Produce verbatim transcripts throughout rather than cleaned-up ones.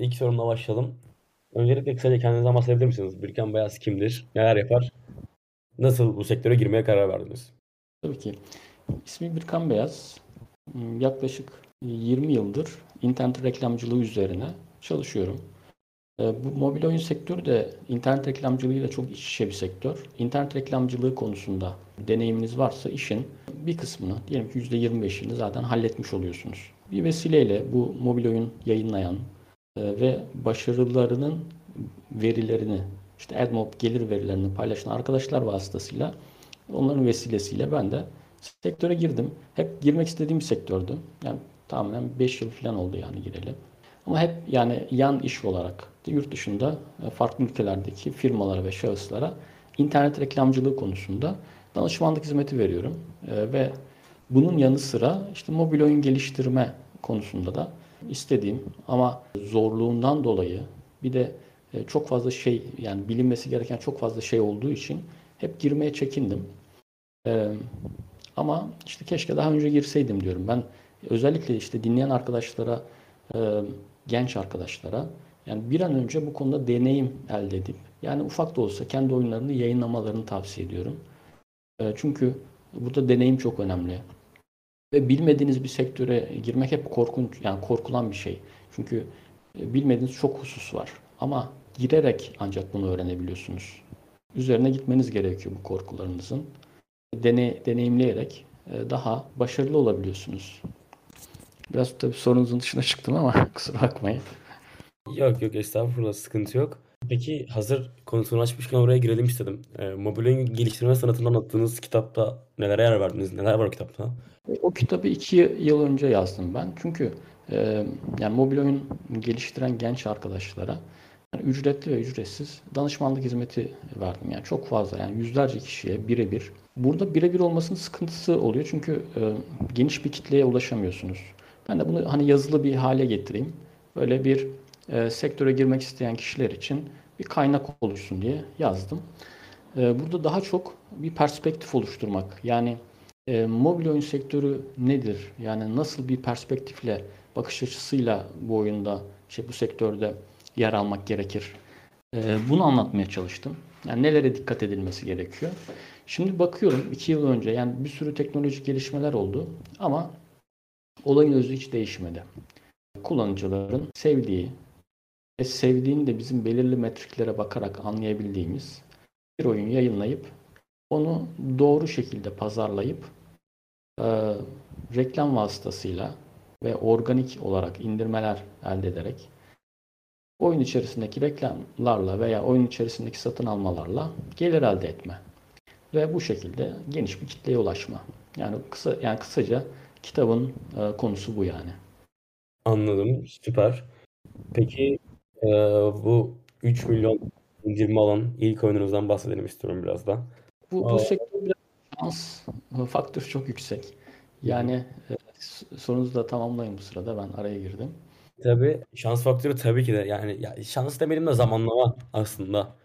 İlk sorumla başlayalım. Öncelikle kısaca kendinizden bahsedebilir misiniz? Birkan Beyaz kimdir? Neler yapar? Nasıl bu sektöre girmeye karar verdiniz? Tabii ki. İsmim Birkan Beyaz. Yaklaşık yirmi yıldır internet reklamcılığı üzerine çalışıyorum. Bu mobil oyun sektörü de internet reklamcılığıyla çok iç içe bir sektör. İnternet reklamcılığı konusunda deneyiminiz varsa işin bir kısmını, diyelim ki yüzde yirmi beşini zaten halletmiş oluyorsunuz. Bir vesileyle bu mobil oyun yayınlayan ve başarılarının verilerini, işte AdMob gelir verilerini paylaşan arkadaşlar vasıtasıyla, onların vesilesiyle ben de sektöre girdim. Hep girmek istediğim bir sektördü. Yani tamamen beş yıl falan oldu yani girelim. Ama hep yani yan iş olarak yurt dışında farklı ülkelerdeki firmalara ve şahıslara internet reklamcılığı konusunda danışmanlık hizmeti veriyorum. Ve bunun yanı sıra işte mobil oyun geliştirme konusunda da istediğim ama zorluğundan dolayı bir de çok fazla şey, yani bilinmesi gereken çok fazla şey olduğu için hep girmeye çekindim. Ama işte keşke daha önce girseydim diyorum. Ben özellikle işte dinleyen arkadaşlara, genç arkadaşlara, yani bir an önce bu konuda deneyim elde edip, yani ufak da olsa kendi oyunlarını yayınlamalarını tavsiye ediyorum. Çünkü burada deneyim çok önemli. Ve bilmediğiniz bir sektöre girmek hep korkunç, yani korkulan bir şey. Çünkü bilmediğiniz çok husus var. Ama girerek ancak bunu öğrenebiliyorsunuz. Üzerine gitmeniz gerekiyor bu korkularınızın. Dene, deneyimleyerek daha başarılı olabiliyorsunuz. Biraz tabii sorunuzun dışına çıktım ama kusura bakmayın. Yok yok, estağfurullah, sıkıntı yok. Peki hazır konusunu açmışken oraya girelim istedim. E, mobil oyun geliştirme sanatını anlattığınız kitapta nelere yer verdiniz? Neler var o kitapta? O kitabı iki yıl önce yazdım ben. Çünkü e, yani mobil oyun geliştiren genç arkadaşlara yani ücretli ve ücretsiz danışmanlık hizmeti verdim. Yani çok fazla, yani yüzlerce kişiye birebir. Burada birebir olmasının sıkıntısı oluyor çünkü e, geniş bir kitleye ulaşamıyorsunuz. Ben de bunu hani yazılı bir hale getireyim. Böyle bir E, sektöre girmek isteyen kişiler için bir kaynak oluşsun diye yazdım. E, burada daha çok bir perspektif oluşturmak. Yani e, mobil oyun sektörü nedir? Yani nasıl bir perspektifle, bakış açısıyla bu oyunda, şey, bu sektörde yer almak gerekir? E, bunu anlatmaya çalıştım. Yani nelere dikkat edilmesi gerekiyor? Şimdi bakıyorum iki yıl önce, yani bir sürü teknolojik gelişmeler oldu ama olayın özü hiç değişmedi. Kullanıcıların sevdiği, sevdiğini de bizim belirli metriklere bakarak anlayabildiğimiz bir oyun yayınlayıp onu doğru şekilde pazarlayıp e, reklam vasıtasıyla ve organik olarak indirmeler elde ederek oyun içerisindeki reklamlarla veya oyun içerisindeki satın almalarla gelir elde etme ve bu şekilde geniş bir kitleye ulaşma. Yani kısa, yani kısaca kitabın e, konusu bu yani. Anladım, süper. Peki Ee, bu üç milyon indirme alan ilk oyununuzdan bahsedelim istiyorum biraz da. Bu, bu sektör biraz şans faktörü çok yüksek. Yani e, sorunuzu da tamamlayın bu sırada, ben araya girdim. Tabii şans faktörü tabii ki de, yani ya, şans demeyelim de zamanlama aslında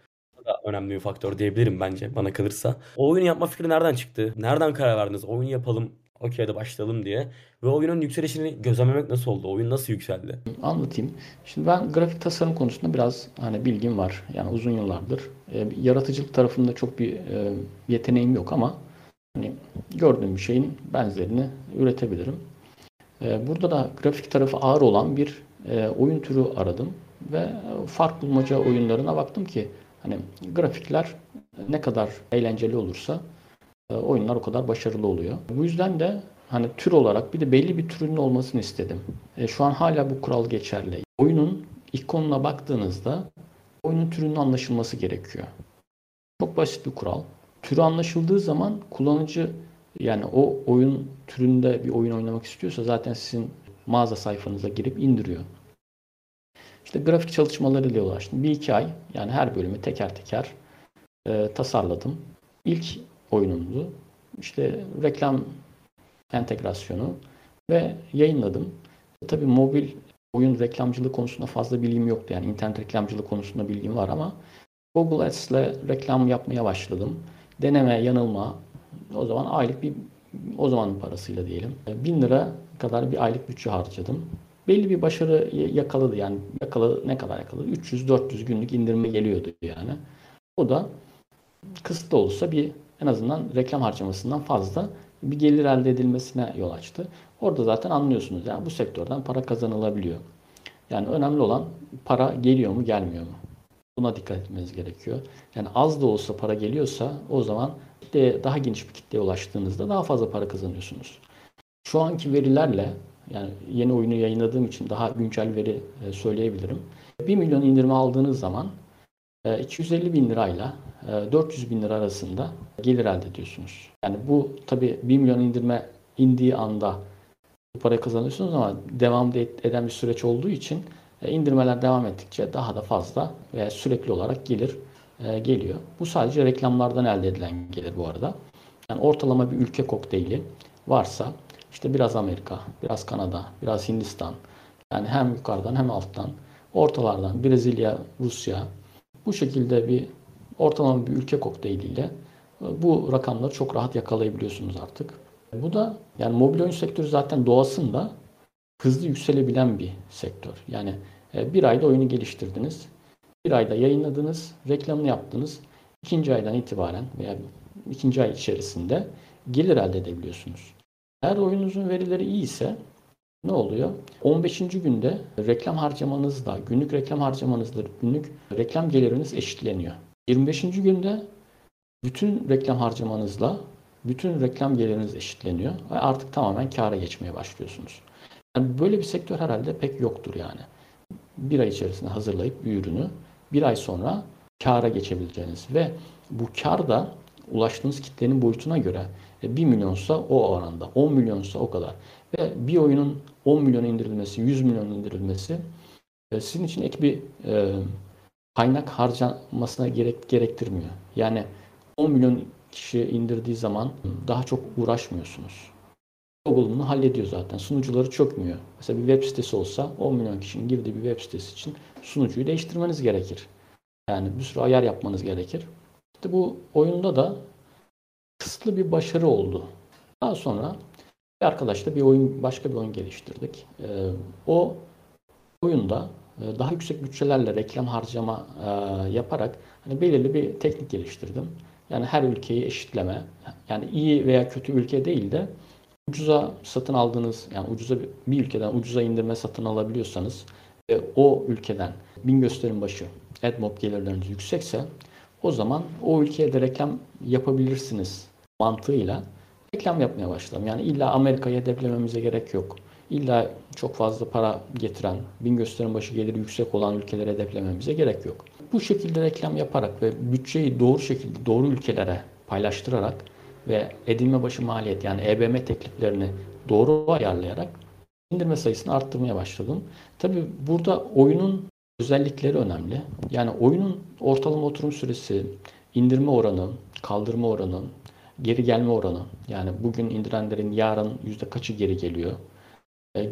da önemli bir faktör diyebilirim bence bana kalırsa. O oyunu yapma fikri nereden çıktı? Nereden karar verdiniz? Oyun yapalım, okey hadi başlayalım diye. Ve oyunun yükselişini gözlemlemek nasıl oldu? Oyun nasıl yükseldi? Anlatayım. Şimdi ben grafik tasarım konusunda biraz hani bilgim var. Yani uzun yıllardır. E, yaratıcılık tarafında çok bir e, yeteneğim yok ama hani gördüğüm bir şeyin benzerini üretebilirim. E, burada da grafik tarafı ağır olan bir e, oyun türü aradım ve fark bulmaca oyunlarına baktım ki hani grafikler ne kadar eğlenceli olursa oyunlar o kadar başarılı oluyor. Bu yüzden de hani tür olarak bir de belli bir türünün olmasını istedim. E, şu an hala bu kural geçerli. Oyunun ikonuna baktığınızda oyunun türünün anlaşılması gerekiyor. Çok basit bir kural. Türü anlaşıldığı zaman kullanıcı, yani o oyun türünde bir oyun oynamak istiyorsa zaten sizin mağaza sayfanıza girip indiriyor. İşte grafik çalışmalarıyla uğraştım. Bir iki ay yani her bölümü teker teker e, tasarladım. İlk oyunumdu. İşte reklam entegrasyonu ve yayınladım. Tabii mobil oyun reklamcılığı konusunda fazla bilgim yoktu. Yani internet reklamcılığı konusunda bilgim var ama Google Ads ile reklam yapmaya başladım. Deneme, yanılma, o zaman aylık bir, o zamanın parasıyla diyelim bin lira kadar bir aylık bütçe harcadım. belli bir başarı yakaladı. Yani yakaladı, ne kadar yakaladı? üç yüz dört yüz günlük indirime geliyordu yani. O da kısıtlı olsa bir en azından reklam harcamasından fazla bir gelir elde edilmesine yol açtı. Orada zaten anlıyorsunuz yani bu sektörden para kazanılabiliyor. Yani önemli olan para geliyor mu gelmiyor mu? Buna dikkat etmeniz gerekiyor. Yani az da olsa para geliyorsa o zaman de daha geniş bir kitleye ulaştığınızda daha fazla para kazanıyorsunuz. Şu anki verilerle yani yeni oyunu yayınladığım için daha güncel veri söyleyebilirim. bir milyon indirme aldığınız zaman iki yüz elli bin lirayla dört yüz bin lira arasında gelir elde ediyorsunuz. Yani bu tabii bir milyon indirme indiği anda bu parayı kazanıyorsunuz ama devam eden bir süreç olduğu için indirmeler devam ettikçe daha da fazla ve sürekli olarak gelir geliyor. Bu sadece reklamlardan elde edilen gelir bu arada. Yani ortalama bir ülke kokteyli varsa işte biraz Amerika, biraz Kanada, biraz Hindistan, yani hem yukarıdan hem alttan, ortalardan Brezilya, Rusya, bu şekilde bir ortalama bir ülke kokteyliyle bu rakamları çok rahat yakalayabiliyorsunuz artık. Bu da yani mobil oyun sektörü zaten doğasında hızlı yükselebilen bir sektör. Yani bir ayda oyunu geliştirdiniz, bir ayda yayınladınız, reklamını yaptınız. İkinci aydan itibaren veya ikinci ay içerisinde gelir elde edebiliyorsunuz. Eğer oyununuzun verileri iyi ise ne oluyor? on beşinci günde reklam harcamanızla, günlük reklam harcamanızla günlük reklam geliriniz eşitleniyor. yirmi beşinci günde bütün reklam harcamanızla bütün reklam geliriniz eşitleniyor ve artık tamamen kâra geçmeye başlıyorsunuz. Yani böyle bir sektör herhalde pek yoktur yani. Bir ay içerisinde hazırlayıp bir ürünü bir ay sonra kâra geçebileceğiniz ve bu kâr da ulaştığınız kitlenin boyutuna göre bir milyonsa o oranda, on milyonsa o kadar. Ve bir oyunun on milyon indirilmesi, yüz milyon indirilmesi sizin için ek bir e, kaynak harcamasına gerek, gerektirmiyor. Yani on milyon kişi indirdiği zaman daha çok uğraşmıyorsunuz. Google bunu hallediyor zaten. Sunucuları çökmüyor. Mesela bir web sitesi olsa on milyon kişinin girdiği bir web sitesi için sunucuyu değiştirmeniz gerekir. Yani bir sürü ayar yapmanız gerekir. İşte bu oyunda da kısıtlı bir başarı oldu. Daha sonra bir arkadaşla bir oyun, başka bir oyun geliştirdik. Ee, o oyunda daha yüksek bütçelerle reklam harcama e, yaparak hani belirli bir teknik geliştirdim. Yani her ülkeyi eşitleme, yani iyi veya kötü ülke değil de ucuza satın aldığınız, yani ucuza bir ülkeden ucuza indirme satın alabiliyorsanız ve o ülkeden bin gösterim başı AdMob gelirleriniz yüksekse o zaman o ülkeye de reklam yapabilirsiniz mantığıyla reklam yapmaya başladım. Yani illa Amerika'yı hedeflememize gerek yok. İlla çok fazla para getiren, bin gösterim başı geliri yüksek olan ülkelere hedeflememize gerek yok. Bu şekilde reklam yaparak ve bütçeyi doğru şekilde doğru ülkelere paylaştırarak ve edinme başı maliyet yani E B M tekliflerini doğru ayarlayarak indirme sayısını arttırmaya başladım. Tabii burada oyunun özellikleri önemli. Yani oyunun ortalama oturum süresi, indirme oranı, kaldırma oranı, geri gelme oranı, yani bugün indirenlerin yarın yüzde kaçı geri geliyor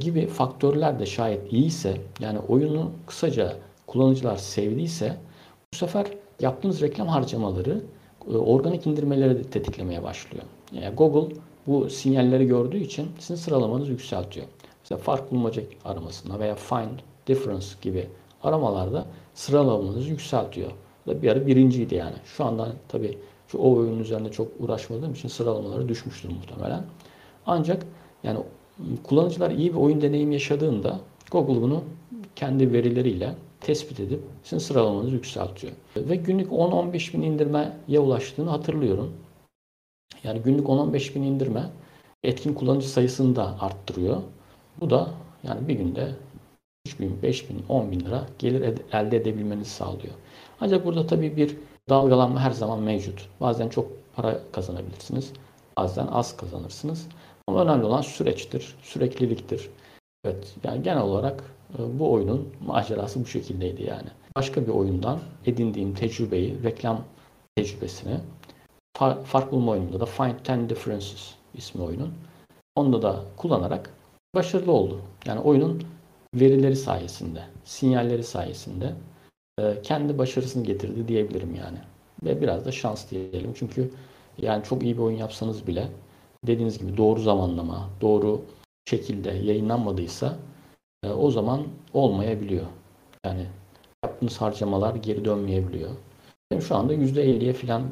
gibi faktörler de şayet iyiyse, yani oyunu kısaca kullanıcılar sevdiyse bu sefer yaptığınız reklam harcamaları organik indirmeleri de tetiklemeye başlıyor. Yani Google bu sinyalleri gördüğü için sizin sıralamanızı yükseltiyor. Mesela fark bulmaca aramasında veya Find Difference gibi aramalarda sıralamanızı yükseltiyor. Bir ara birinciydi yani. Şu anda tabii şu o oyunun üzerinde çok uğraşmadığım için sıralamaları düşmüştür muhtemelen. Ancak yani kullanıcılar iyi bir oyun deneyimi yaşadığında Google bunu kendi verileriyle tespit edip sizin sıralamanızı yükseltiyor. Ve günlük on on beş bin indirmeye ulaştığını hatırlıyorum. Yani günlük on on beş bin indirme etkin kullanıcı sayısını da arttırıyor. Bu da yani bir günde üç bin, beş bin, on bin lira gelir elde edebilmenizi sağlıyor. Ancak burada tabii bir dalgalanma her zaman mevcut. Bazen çok para kazanabilirsiniz, bazen az kazanırsınız. Ama önemli olan süreçtir, sürekliliktir. Evet, yani genel olarak bu oyunun macerası bu şekildeydi yani. Başka bir oyundan edindiğim tecrübeyi, reklam tecrübesini, fark bulma oyununda da Find ten Differences ismi oyunun, onda da kullanarak başarılı oldu. Yani oyunun verileri sayesinde, sinyalleri sayesinde kendi başarısını getirdi diyebilirim yani. Ve biraz da şans diyelim. Çünkü yani çok iyi bir oyun yapsanız bile dediğiniz gibi doğru zamanlama, doğru şekilde yayınlanmadıysa e, o zaman olmayabiliyor. Yani yaptığınız harcamalar geri dönmeyebiliyor. Yani şu anda yüzde elliye falan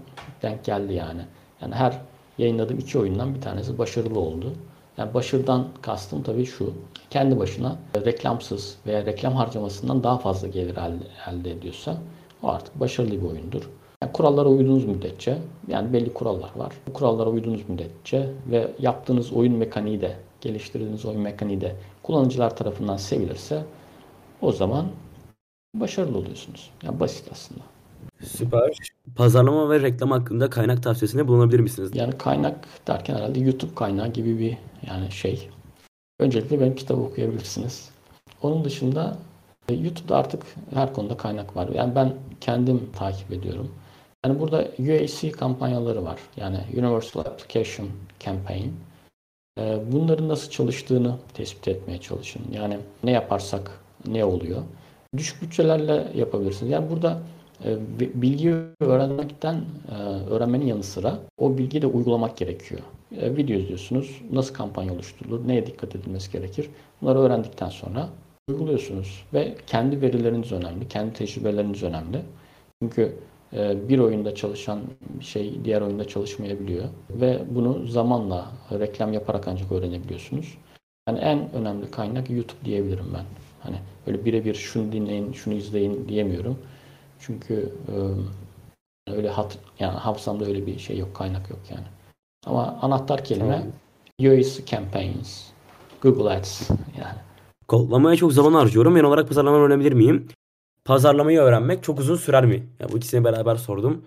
denk geldi yani. Yani her yayınladığım iki oyundan bir tanesi başarılı oldu. Yani başarıdan kastım tabii şu: kendi başına reklamsız veya reklam harcamasından daha fazla gelir elde, elde ediyorsa o artık başarılı bir oyundur. Yani kurallara uyduğunuz müddetçe, yani belli kurallar var. Bu kurallara uyduğunuz müddetçe ve yaptığınız oyun mekaniği de, geliştirdiğiniz oyun mekaniği de kullanıcılar tarafından sevilirse o zaman başarılı oluyorsunuz. Yani basit aslında. Süper. Pazarlama ve reklam hakkında kaynak tavsiyesinde bulunabilir misiniz? Yani kaynak derken herhalde YouTube kaynağı gibi bir yani şey. Öncelikle benim kitabı okuyabilirsiniz. Onun dışında YouTube'da artık her konuda kaynak var. Yani ben kendim takip ediyorum. Yani burada U A C kampanyaları var. Yani Universal Application Campaign. Bunların nasıl çalıştığını tespit etmeye çalışın. Yani ne yaparsak ne oluyor? Düşük bütçelerle yapabilirsiniz. Yani burada bilgiyi öğrenmekten, öğrenmenin yanı sıra o bilgiyi de uygulamak gerekiyor. Video izliyorsunuz, nasıl kampanya oluşturulur, neye dikkat edilmesi gerekir. Bunları öğrendikten sonra uyguluyorsunuz ve kendi verileriniz önemli, kendi tecrübeleriniz önemli. Çünkü bir oyunda çalışan şey diğer oyunda çalışmayabiliyor ve bunu zamanla reklam yaparak ancak öğrenebiliyorsunuz. Yani en önemli kaynak YouTube diyebilirim ben. Hani böyle birebir şunu dinleyin, şunu izleyin diyemiyorum. Çünkü e, öyle hat, yani hafızamda öyle bir şey yok, kaynak yok yani. Ama anahtar kelime U A C campaigns, Google Ads yani. Kodlamaya çok zaman harcıyorum. Genel olarak pazarlamayı öğrenebilir miyim? Pazarlamayı öğrenmek çok uzun sürer mi? Yani bu ikisini beraber sordum.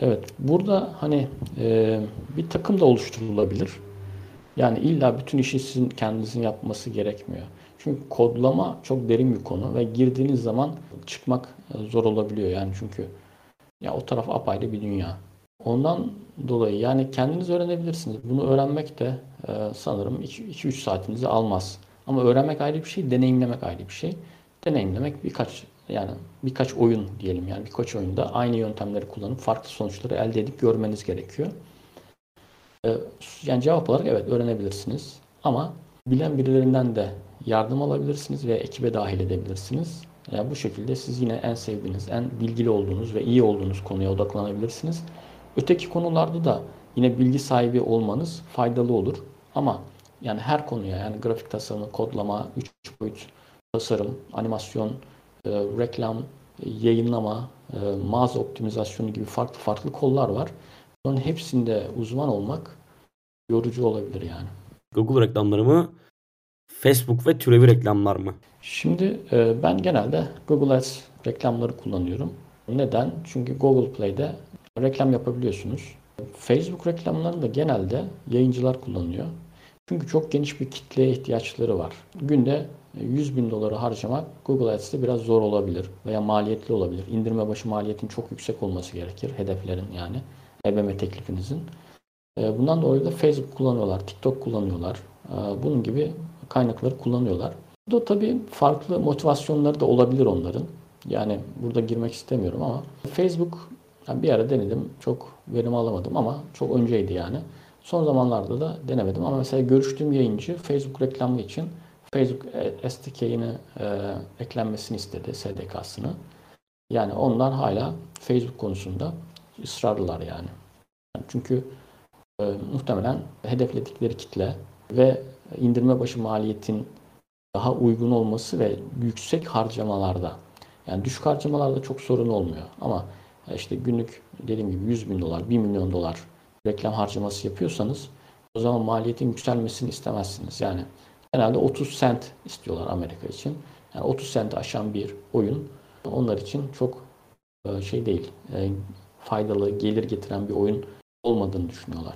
Evet, burada hani e, bir takım da oluşturulabilir. Yani illa bütün işi sizin kendinizin yapması gerekmiyor. Çünkü kodlama çok derin bir konu ve girdiğiniz zaman çıkmak zor olabiliyor yani, çünkü ya o taraf apayrı bir dünya. Ondan dolayı yani kendiniz öğrenebilirsiniz. Bunu öğrenmek de e, sanırım iki üç saatinizi almaz. Ama öğrenmek ayrı bir şey, deneyimlemek ayrı bir şey. Deneyimlemek birkaç yani birkaç oyun diyelim, yani birkaç oyunda aynı yöntemleri kullanıp farklı sonuçları elde edip görmeniz gerekiyor. E, yani cevap olarak evet, öğrenebilirsiniz ama bilen birilerinden de yardım alabilirsiniz ve ekibe dahil edebilirsiniz. Yani bu şekilde siz yine en sevdiğiniz, en bilgili olduğunuz ve iyi olduğunuz konuya odaklanabilirsiniz. Öteki konularda da yine bilgi sahibi olmanız faydalı olur. Ama yani her konuya, yani grafik tasarım, kodlama, üç boyut tasarım, animasyon, e, reklam, yayınlama, e, mağaza optimizasyonu gibi farklı farklı kollar var. Bunun hepsinde uzman olmak yorucu olabilir yani. Google reklamları mı? Facebook ve türevi reklamlar mı? Şimdi e, ben genelde Google Ads reklamları kullanıyorum. Neden? Çünkü Google Play'de reklam yapabiliyorsunuz. Facebook reklamlarını da genelde yayıncılar kullanıyor. Çünkü çok geniş bir kitleye ihtiyaçları var. Günde yüz bin doları harcamak Google Ads'te biraz zor olabilir veya maliyetli olabilir. İndirme başı maliyetin çok yüksek olması gerekir. Hedeflerin yani E B M teklifinizin. E, bundan dolayı da Facebook kullanıyorlar, TikTok kullanıyorlar. E, bunun gibi kaynakları kullanıyorlar. Bu da tabii farklı motivasyonları da olabilir onların. Yani burada girmek istemiyorum ama Facebook yani bir ara denedim. Çok verim alamadım ama çok önceydi yani. Son zamanlarda da denemedim ama mesela görüştüğüm yayıncı Facebook reklamı için Facebook S D K'ini e, eklenmesini istedi, S D K'sını. Yani onlar hala Facebook konusunda ısrarlılar yani. Çünkü e, muhtemelen hedefledikleri kitle ve indirme başı maliyetin daha uygun olması ve yüksek harcamalarda, yani düşük harcamalarda çok sorun olmuyor ama işte günlük dediğim gibi yüz bin dolar, bir milyon dolar reklam harcaması yapıyorsanız o zaman maliyetin yükselmesini istemezsiniz. Yani genelde otuz sent istiyorlar Amerika için. Yani otuz senti aşan bir oyun onlar için çok şey değil, faydalı, gelir getiren bir oyun olmadığını düşünüyorlar.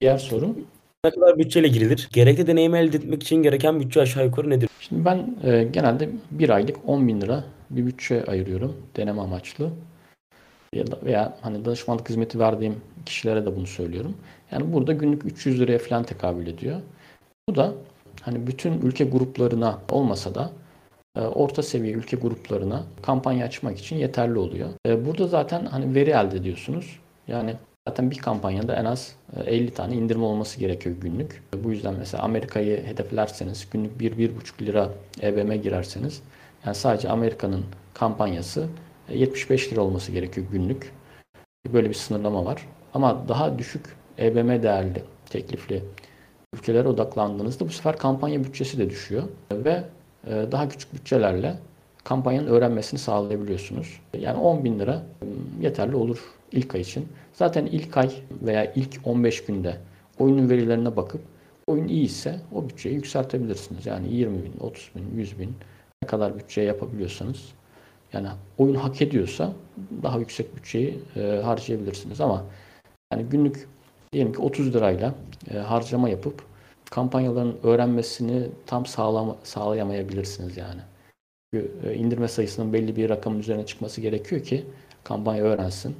Diğer soru: ne kadar bütçeyle girilir? Gerekli deneyimi elde etmek için gereken bütçe aşağı yukarı nedir? Şimdi ben e, genelde bir aylık on bin lira bir bütçe ayırıyorum deneme amaçlı. Ya da, veya hani danışmanlık hizmeti verdiğim kişilere de bunu söylüyorum. Yani burada günlük üç yüz liraya falan tekabül ediyor. Bu da hani bütün ülke gruplarına olmasa da e, orta seviye ülke gruplarına kampanya açmak için yeterli oluyor. E, burada zaten hani veri elde ediyorsunuz. Yani Zaten bir kampanyada en az elli tane indirim olması gerekiyor günlük. Bu yüzden mesela Amerika'yı hedeflerseniz, günlük bir, bir buçuk lira E B M'e girerseniz, yani sadece Amerika'nın kampanyası yetmiş beş lira olması gerekiyor günlük. Böyle bir sınırlama var. Ama daha düşük E B M değerli, teklifli ülkelere odaklandığınızda bu sefer kampanya bütçesi de düşüyor. Ve daha küçük bütçelerle kampanyanın öğrenmesini sağlayabiliyorsunuz. Yani on bin lira yeterli olur ilk ay için. Zaten ilk ay veya ilk on beş günde oyunun verilerine bakıp oyun iyi ise o bütçeyi yükseltebilirsiniz. Yani yirmi bin, otuz bin, yüz bin ne kadar bütçe yapabiliyorsanız, yani oyun hak ediyorsa daha yüksek bütçeyi e, harcayabilirsiniz. Ama yani günlük diyelim ki otuz lirayla e, harcama yapıp kampanyaların öğrenmesini tam sağlam, sağlayamayabilirsiniz yani. Çünkü e, indirme sayısının belli bir rakamın üzerine çıkması gerekiyor ki kampanya öğrensin.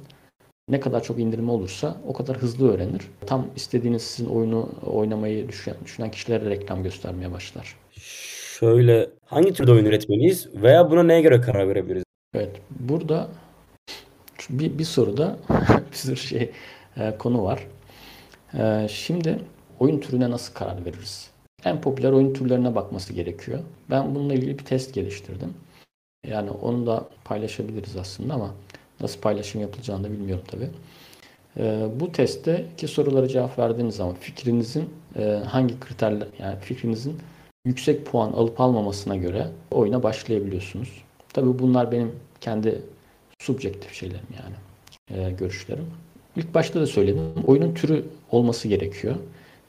Ne kadar çok indirme olursa o kadar hızlı öğrenir. Tam istediğiniz sizin oyunu oynamayı düşünen, düşünen kişilere reklam göstermeye başlar. Şöyle, hangi türde oyun üretmeliyiz veya buna neye göre karar verebiliriz? Evet, burada bir, bir soruda bir sürü şey e, konu var. E, şimdi oyun türüne nasıl karar veririz? En popüler oyun türlerine bakması gerekiyor. Ben bununla ilgili bir test geliştirdim. Yani onu da paylaşabiliriz aslında ama nasıl paylaşım yapılacağını da bilmiyorum tabii. E, bu testteki sorulara cevap verdiğiniz zaman fikrinizin e, hangi kriterler, yani fikrinizin yüksek puan alıp almamasına göre oyuna başlayabiliyorsunuz. Tabii bunlar benim kendi subjektif şeylerim yani e, görüşlerim. İlk başta da söyledim, oyunun türü olması gerekiyor.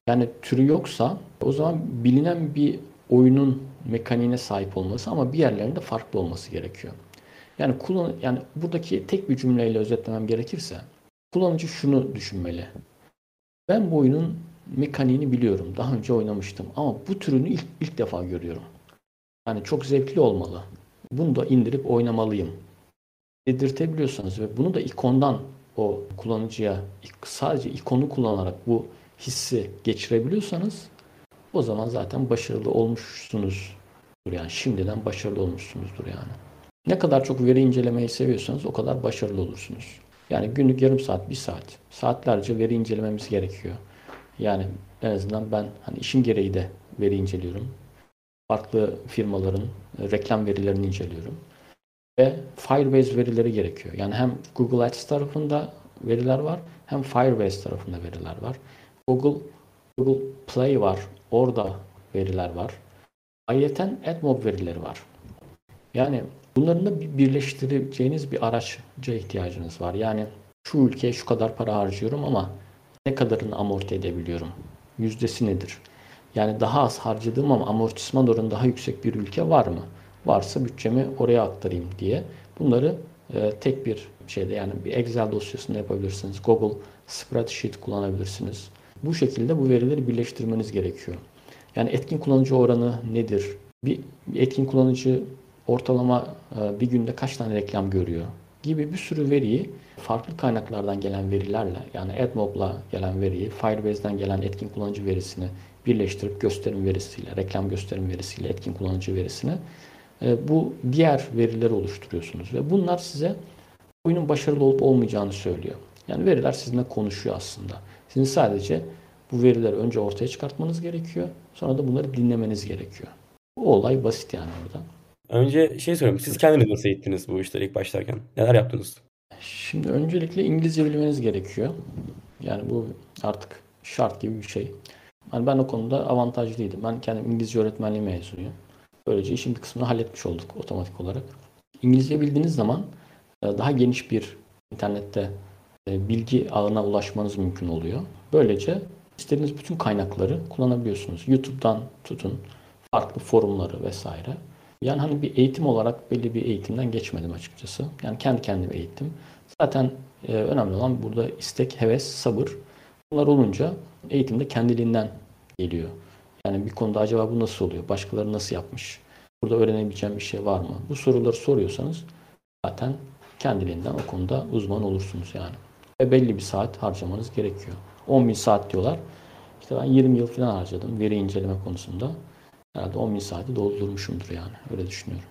Yani türü yoksa o zaman bilinen bir oyunun mekaniğine sahip olması ama bir yerlerinde farklı olması gerekiyor. Yani kullan yani buradaki tek bir cümleyle özetlemem gerekirse kullanıcı şunu düşünmeli. Ben bu oyunun mekaniğini biliyorum. Daha önce oynamıştım ama bu türünü ilk, ilk defa görüyorum. Yani çok zevkli olmalı. Bunu da indirip oynamalıyım dedirtebiliyorsanız ve bunu da ikondan o kullanıcıya sadece ikonu kullanarak bu hissi geçirebiliyorsanız o zaman zaten başarılı olmuşsunuzdur. Yani şimdiden başarılı olmuşsunuzdur yani. Ne kadar çok veri incelemeyi seviyorsanız o kadar başarılı olursunuz. Yani günlük yarım saat, bir saat, saatlerce veri incelememiz gerekiyor. Yani en azından ben hani işim gereği de veri inceliyorum. Farklı firmaların reklam verilerini inceliyorum. Ve Firebase verileri gerekiyor. Yani hem Google Ads tarafında veriler var, hem Firebase tarafında veriler var. Google Google Play var, orada veriler var. Ayrıca AdMob verileri var. Yani bunların da birleştireceğiniz bir araca ihtiyacınız var. Yani şu ülkeye şu kadar para harcıyorum ama ne kadarını amorti edebiliyorum? Yüzdesi nedir? Yani daha az harcadığım ama amortisman oranı daha yüksek bir ülke var mı? Varsa bütçemi oraya aktarayım diye. Bunları e, tek bir şeyde, yani bir Excel dosyasında yapabilirsiniz. Google Spreadsheet kullanabilirsiniz. Bu şekilde bu verileri birleştirmeniz gerekiyor. Yani etkin kullanıcı oranı nedir? Bir, bir etkin kullanıcı ortalama e, bir günde kaç tane reklam görüyor? Gibi bir sürü veriyi farklı kaynaklardan gelen verilerle, yani AdMob'la gelen veriyi, Firebase'den gelen etkin kullanıcı verisini birleştirip gösterim verisiyle, reklam gösterim verisiyle etkin kullanıcı verisini e, bu diğer verileri oluşturuyorsunuz ve bunlar size oyunun başarılı olup olmayacağını söylüyor. Yani veriler sizinle konuşuyor aslında. Sizin sadece bu verileri önce ortaya çıkartmanız gerekiyor. Sonra da bunları dinlemeniz gerekiyor. Bu olay basit yani orada. Önce şey sorayım, siz kendiniz nasıl eğittiniz bu işleri ilk başlarken? Neler yaptınız? Şimdi öncelikle İngilizce bilmeniz gerekiyor. Yani bu artık şart gibi bir şey. Yani ben o konuda avantajlıydım. Ben kendim İngilizce öğretmenliği mezunuyum. Böylece işin bir kısmını halletmiş olduk otomatik olarak. İngilizce bildiğiniz zaman daha geniş bir internette bilgi ağına ulaşmanız mümkün oluyor. Böylece istediğiniz bütün kaynakları kullanabiliyorsunuz. YouTube'dan tutun, farklı forumları vesaire. Yani hani bir eğitim olarak belli bir eğitimden geçmedim açıkçası. Yani kendi kendime eğittim. Zaten e, önemli olan burada istek, heves, sabır. Bunlar olunca eğitim de kendiliğinden geliyor. Yani bir konuda acaba bu nasıl oluyor? Başkaları nasıl yapmış? Burada öğrenebileceğim bir şey var mı? Bu soruları soruyorsanız zaten kendiliğinden o konuda uzman olursunuz yani. Ve belli bir saat harcamanız gerekiyor. on bin saat diyorlar. İşte ben yirmi yıl falan harcadım veri inceleme konusunda. Herhalde on bin saati doldurmuşumdur yani. Öyle düşünüyorum.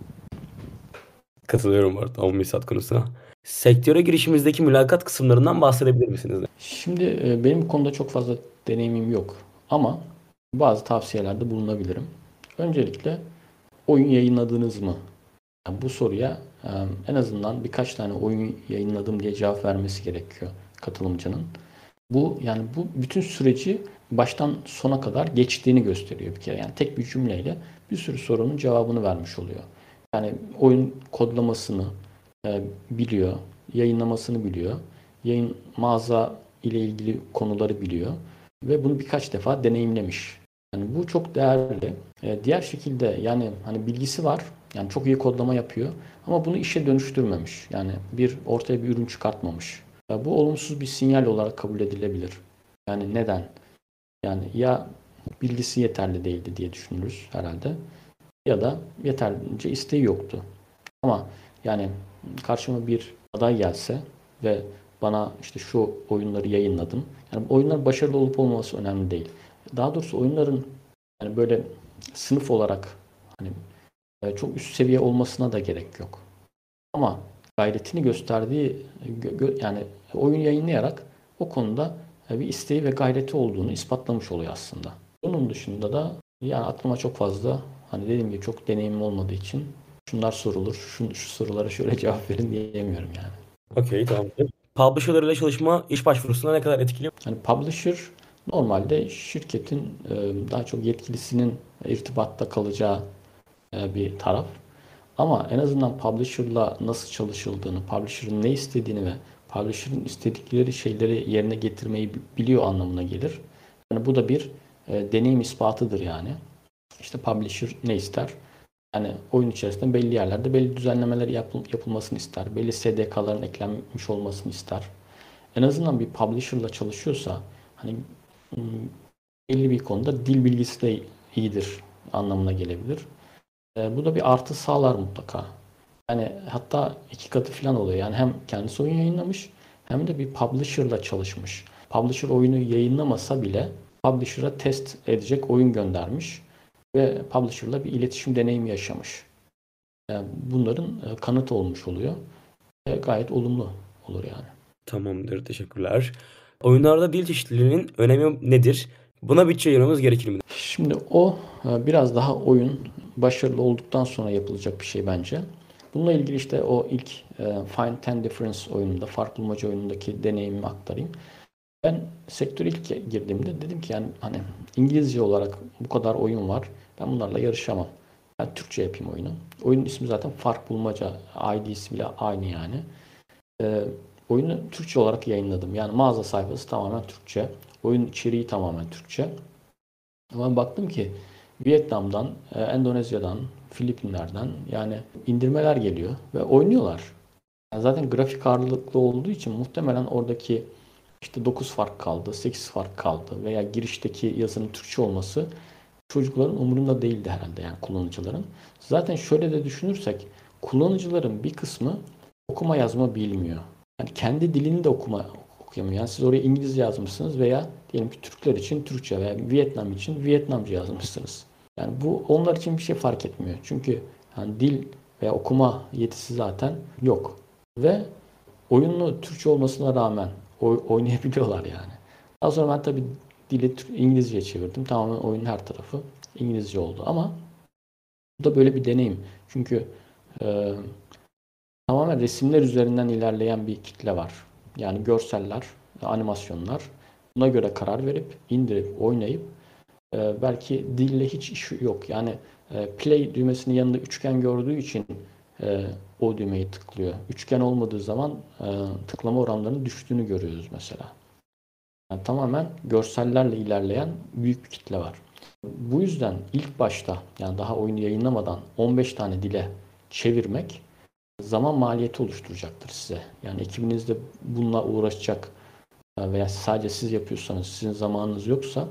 Katılıyorum bu arada on misat konusuna. Sektöre girişimizdeki mülakat kısımlarından bahsedebilir misiniz? Şimdi benim bu konuda çok fazla deneyimim yok. Ama bazı tavsiyelerde bulunabilirim. Öncelikle oyun yayınladınız mı? Yani bu soruya en azından birkaç tane oyun yayınladım diye cevap vermesi gerekiyor katılımcının. Bu yani bu bütün süreci baştan sona kadar geçtiğini gösteriyor bir kere. Yani tek bir cümleyle bir sürü sorunun cevabını vermiş oluyor. Yani oyun kodlamasını e, biliyor, yayınlamasını biliyor, yayın mağaza ile ilgili konuları biliyor ve bunu birkaç defa deneyimlemiş. Yani bu çok değerli. E, diğer şekilde yani hani bilgisi var, yani çok iyi kodlama yapıyor ama bunu işe dönüştürmemiş. Yani bir ortaya bir ürün çıkartmamış. Ya bu olumsuz bir sinyal olarak kabul edilebilir. Yani neden? Yani ya bilgisi yeterli değildi diye düşünürüz herhalde. Ya da yeterince isteği yoktu. Ama yani karşıma bir aday gelse ve bana işte şu oyunları yayınladım. Yani oyunlar başarılı olup olmaması önemli değil. Daha doğrusu oyunların yani böyle sınıf olarak hani çok üst seviye olmasına da gerek yok. Ama gayretini gösterdiği yani oyun yayınlayarak o konuda bir isteği ve gayreti olduğunu ispatlamış oluyor aslında. Bunun dışında da yani aklıma çok fazla hani dediğim gibi çok deneyimim olmadığı için şunlar sorulur, şu, şu sorulara şöyle cevap verin diyemiyorum yani. Okey, tamam. Publisher ile çalışma iş başvurusuna ne kadar etkili? Yani publisher normalde şirketin daha çok yetkilisinin irtibatta kalacağı bir taraf. Ama en azından publisher'la nasıl çalışıldığını, publisher'ın ne istediğini ve publisher'ın istedikleri şeyleri yerine getirmeyi biliyor anlamına gelir. Yani bu da bir e, deneyim ispatıdır yani. İşte publisher ne ister? Yani oyun içerisinde belli yerlerde belli düzenlemeler yapıl- yapılmasını ister. Belli S D K'ların eklenmiş olmasını ister. En azından bir publisher'la çalışıyorsa hani belli bir konuda dil bilgisi de iyidir anlamına gelebilir. Bu da bir artı sağlar mutlaka. Yani hatta iki katı falan oluyor. Yani hem kendisi oyun yayınlamış hem de bir publisher'la çalışmış. Publisher oyunu yayınlamasa bile publisher'a test edecek oyun göndermiş ve publisher'la bir iletişim deneyimi yaşamış. Yani bunların kanıtı olmuş oluyor. E gayet olumlu olur yani. Tamamdır, teşekkürler. Oyunlarda dil çeşitliliğinin önemi nedir? Buna bütçe ayırmamız gerekir mi? Şimdi o biraz daha oyun başarılı olduktan sonra yapılacak bir şey bence. Bununla ilgili işte o ilk Find ten Differences oyununda, fark bulmaca oyunundaki deneyimimi aktarayım. Ben sektöre ilk girdiğimde dedim ki yani hani İngilizce olarak bu kadar oyun var. Ben bunlarla yarışamam. Ben Türkçe yapayım oyunu. Oyunun ismi zaten fark bulmaca. I D'si bile aynı yani. E, oyunu Türkçe olarak yayınladım. Yani mağaza sayfası tamamen Türkçe. Oyun içeriği tamamen Türkçe. Ama baktım ki Vietnam'dan, Endonezya'dan, Filipinler'den yani indirmeler geliyor ve oynuyorlar. Yani zaten grafik ağırlıklı olduğu için muhtemelen oradaki işte dokuz fark kaldı, sekiz fark kaldı veya girişteki yazının Türkçe olması çocukların umurunda değildi herhalde yani kullanıcıların. Zaten şöyle de düşünürsek kullanıcıların bir kısmı okuma yazma bilmiyor. Yani kendi dilini de okuma Yani siz oraya İngilizce yazmışsınız veya diyelim ki Türkler için Türkçe veya Vietnam için Vietnamca yazmışsınız. Yani bu onlar için bir şey fark etmiyor. Çünkü yani dil veya okuma yetisi zaten yok. Ve oyunun Türkçe olmasına rağmen oy- oynayabiliyorlar yani. Daha sonra ben tabii dili İngilizce'ye çevirdim. Tamamen oyunun her tarafı İngilizce oldu ama bu da böyle bir deneyim. Çünkü e, tamamen resimler üzerinden ilerleyen bir kitle var. Yani görseller, animasyonlar buna göre karar verip, indirip, oynayıp e, belki dille hiç işi yok. Yani e, play düğmesinin yanında üçgen gördüğü için e, o düğmeyi tıklıyor. Üçgen olmadığı zaman e, tıklama oranlarının düştüğünü görüyoruz mesela. Yani tamamen görsellerle ilerleyen büyük bir kitle var. Bu yüzden ilk başta yani daha oyunu yayınlamadan on beş tane dile çevirmek zaman maliyeti oluşturacaktır size. Yani ekibiniz de bununla uğraşacak veya sadece siz yapıyorsanız, sizin zamanınız yoksa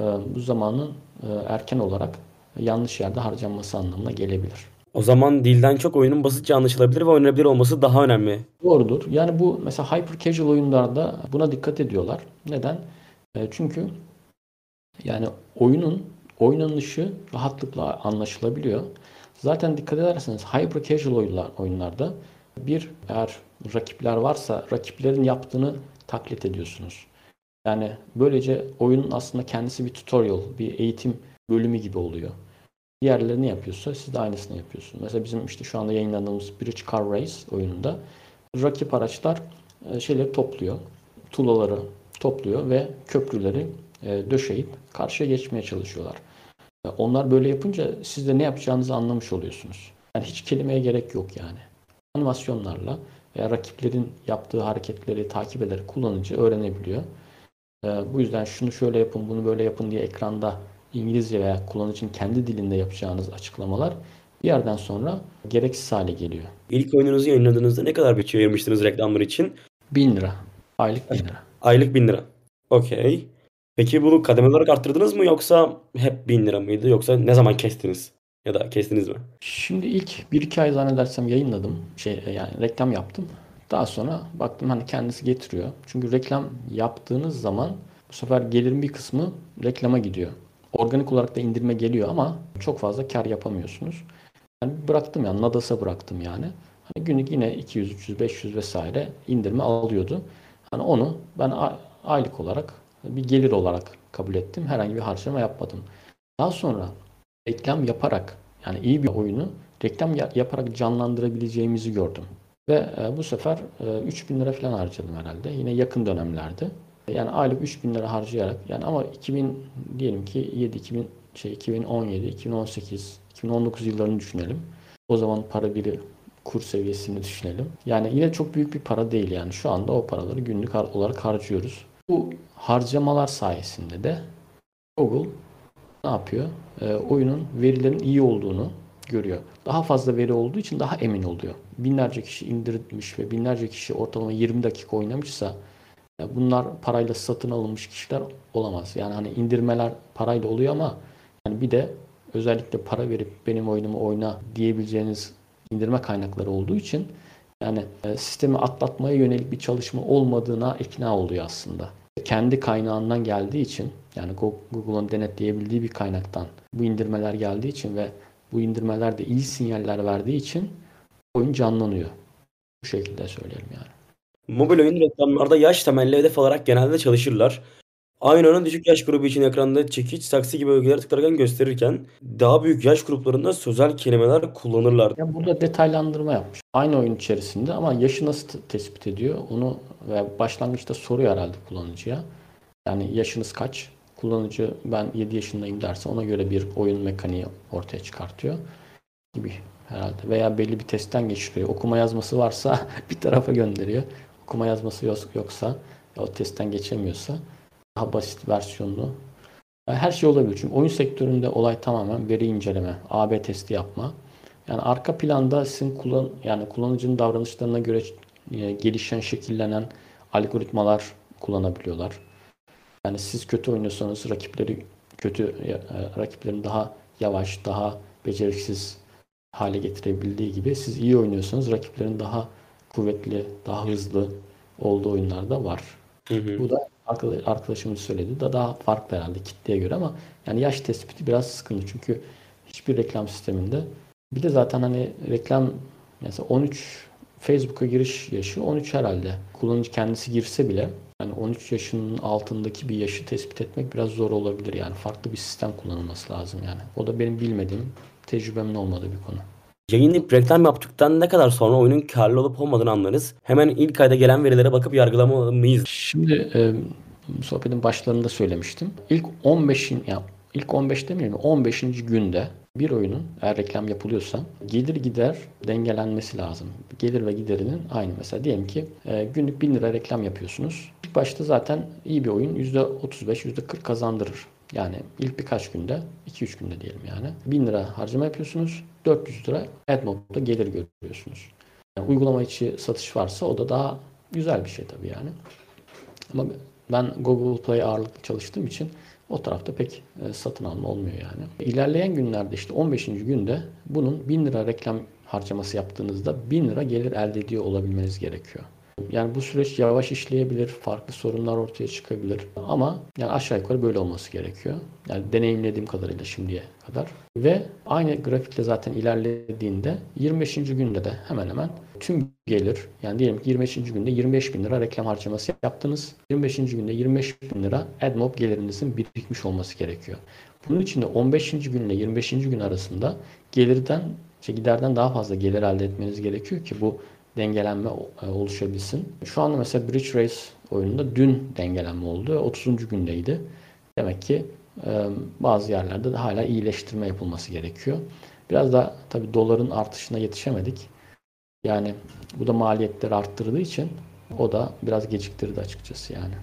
bu zamanın erken olarak yanlış yerde harcanması anlamına gelebilir. O zaman dilden çok oyunun basitçe anlaşılabilir ve oynanabilir olması daha önemli. Doğrudur. Yani bu mesela hyper casual oyunlarda buna dikkat ediyorlar. Neden? Çünkü yani oyunun oynanışı rahatlıkla anlaşılabiliyor. Zaten dikkat ederseniz hyper casual oyunlarda bir eğer rakipler varsa rakiplerin yaptığını taklit ediyorsunuz. Yani böylece oyunun aslında kendisi bir tutorial, bir eğitim bölümü gibi oluyor. Diğerleri ne yapıyorsa siz de aynısını yapıyorsunuz. Mesela bizim işte şu anda yayınladığımız Bridge Car Race oyununda rakip araçlar şeyleri topluyor. Tulaları topluyor ve köprüleri döşeyip karşıya geçmeye çalışıyorlar. Onlar böyle yapınca siz de ne yapacağınızı anlamış oluyorsunuz. Yani hiç kelimeye gerek yok yani. Animasyonlarla veya rakiplerin yaptığı hareketleri takip ederek kullanıcı öğrenebiliyor. Bu yüzden şunu şöyle yapın, bunu böyle yapın diye ekranda İngilizce veya kullanıcının kendi dilinde yapacağınız açıklamalar bir yerden sonra gereksiz hale geliyor. İlk oyununuzu yayınladığınızda ne kadar bütçe ayırmıştınız reklamlar için? bin lira. Aylık bin lira. Aylık bin lira. Okey. Peki bunu kademe olarak arttırdınız mı yoksa hep bin lira mıydı yoksa ne zaman kestiniz ya da kestiniz mi? Şimdi ilk bir iki ay zannedersem yayınladım. Şey yani reklam yaptım. Daha sonra baktım hani kendisi getiriyor. Çünkü reklam yaptığınız zaman bu sefer gelirin bir kısmı reklama gidiyor. Organik olarak da indirme geliyor ama çok fazla kar yapamıyorsunuz. Yani bıraktım yani nadasa bıraktım yani. Hani günlük yine iki yüz, üç yüz, beş yüz vesaire indirme alıyordu. Hani onu ben aylık olarak bir gelir olarak kabul ettim. Herhangi bir harcama yapmadım. Daha sonra reklam yaparak yani iyi bir oyunu reklam yaparak canlandırabileceğimizi gördüm. Ve bu sefer üç bin lira falan harcadım herhalde. Yine yakın dönemlerde. Yani aylık üç bin lira harcayarak yani ama iki bin diyelim ki iki bin on yedi, iki bin on sekiz, iki bin on dokuz yıllarını düşünelim. O zaman para biri kur seviyesini düşünelim. Yani yine çok büyük bir para değil yani şu anda o paraları günlük olarak harcıyoruz. Bu harcamalar sayesinde de Google ne yapıyor? E, oyunun verilerin iyi olduğunu görüyor. Daha fazla veri olduğu için daha emin oluyor. Binlerce kişi indirmiş ve binlerce kişi ortalama yirmi dakika oynamışsa bunlar parayla satın alınmış kişiler olamaz. Yani hani indirmeler parayla oluyor ama yani bir de özellikle para verip benim oyunumu oyna diyebileceğiniz indirme kaynakları olduğu için yani sistemi atlatmaya yönelik bir çalışma olmadığına ikna oluyor aslında. Kendi kaynağından geldiği için yani Google'un denetleyebildiği bir kaynaktan bu indirmeler geldiği için ve bu indirmeler de iyi sinyaller verdiği için oyun canlanıyor. Bu şekilde söyleyelim yani. Mobil oyun reklamlarda yaş temelli hedef olarak genelde çalışırlar. Aynı oyunun düşük yaş grubu için ekranda çekiç, saksı gibi bölgeleri tıklarken gösterirken daha büyük yaş gruplarında sözel kelimeler kullanırlar. Yani burada detaylandırma yapmış. Aynı oyun içerisinde ama yaşı nasıl tespit ediyor onu veya başlangıçta soruyor herhalde kullanıcıya. Yani yaşınız kaç? Kullanıcı ben yedi yaşındayım derse ona göre bir oyun mekaniği ortaya çıkartıyor gibi herhalde. Veya belli bir testten geçiriyor. Okuma yazması varsa bir tarafa gönderiyor. Okuma yazması yoksa, o testten geçemiyorsa daha basit versiyonlu. Yani her şey olabilir. Çünkü oyun sektöründe olay tamamen veri inceleme, A B testi yapma. Yani arka planda sizin kullan, yani kullanıcının davranışlarına göre gelişen, şekillenen algoritmalar kullanabiliyorlar. Yani siz kötü oynuyorsanız rakipleri kötü, rakiplerin daha yavaş, daha beceriksiz hale getirebildiği gibi siz iyi oynuyorsanız rakiplerin daha kuvvetli, daha hızlı olduğu oyunlarda var. Hı hı. Bu da arkadaşımız söyledi de daha farklı herhalde kitleye göre ama yani yaş tespiti biraz sıkıntı çünkü hiçbir reklam sisteminde bir de zaten hani reklam mesela on üç Facebook'a giriş yaşı on üç herhalde. Kullanıcı kendisi girse bile yani on üç yaşının altındaki bir yaşı tespit etmek biraz zor olabilir yani farklı bir sistem kullanılması lazım yani. O da benim bilmediğim, tecrübemin olmadığı bir konu. Yayınlayıp reklam yaptıktan ne kadar sonra oyunun karlı olup olmadığını anlarız. Hemen ilk ayda gelen verilere bakıp yargılamalı mıyız? Şimdi e, sohbetin başlarında söylemiştim. İlk on beşin yani ilk on beş demeyeyim on beşinci günde bir oyunun eğer reklam yapılıyorsa gelir gider dengelenmesi lazım. Gelir ve giderinin aynı mesela diyelim ki e, günlük bin lira reklam yapıyorsunuz. İlk başta zaten iyi bir oyun yüzde otuz beş, yüzde kırk kazandırır. Yani ilk birkaç günde, iki üç günde diyelim yani. bin lira harcama yapıyorsunuz, dört yüz lira AdMob'da gelir görüyorsunuz. Yani uygulama içi satış varsa o da daha güzel bir şey tabii yani. Ama ben Google Play ağırlıklı çalıştığım için o tarafta pek satın alma olmuyor yani. İlerleyen günlerde işte on beşinci günde bunun bin lira reklam harcaması yaptığınızda bin lira gelir elde ediyor olabilmeniz gerekiyor. Yani bu süreç yavaş işleyebilir, farklı sorunlar ortaya çıkabilir ama yani aşağı yukarı böyle olması gerekiyor. Yani deneyimlediğim kadarıyla şimdiye kadar. Ve aynı grafikle zaten ilerlediğinde yirmi beşinci günde de hemen hemen tüm gelir, yani diyelim ki yirmi beşinci günde yirmi beş bin lira reklam harcaması yaptınız. yirmi beşinci günde yirmi beş bin lira AdMob gelirinizin birikmiş olması gerekiyor. Bunun için de on beşinci günle yirmi beşinci gün arasında gelirden, şey giderden daha fazla gelir elde etmeniz gerekiyor ki bu dengelenme oluşabilsin. Şu anda mesela Bridge Race oyununda dün dengelenme oldu. otuzuncu gündeydi. Demek ki bazı yerlerde de hala iyileştirme yapılması gerekiyor. Biraz da tabii doların artışına yetişemedik. Yani bu da maliyetleri arttırdığı için o da biraz geciktirdi açıkçası yani.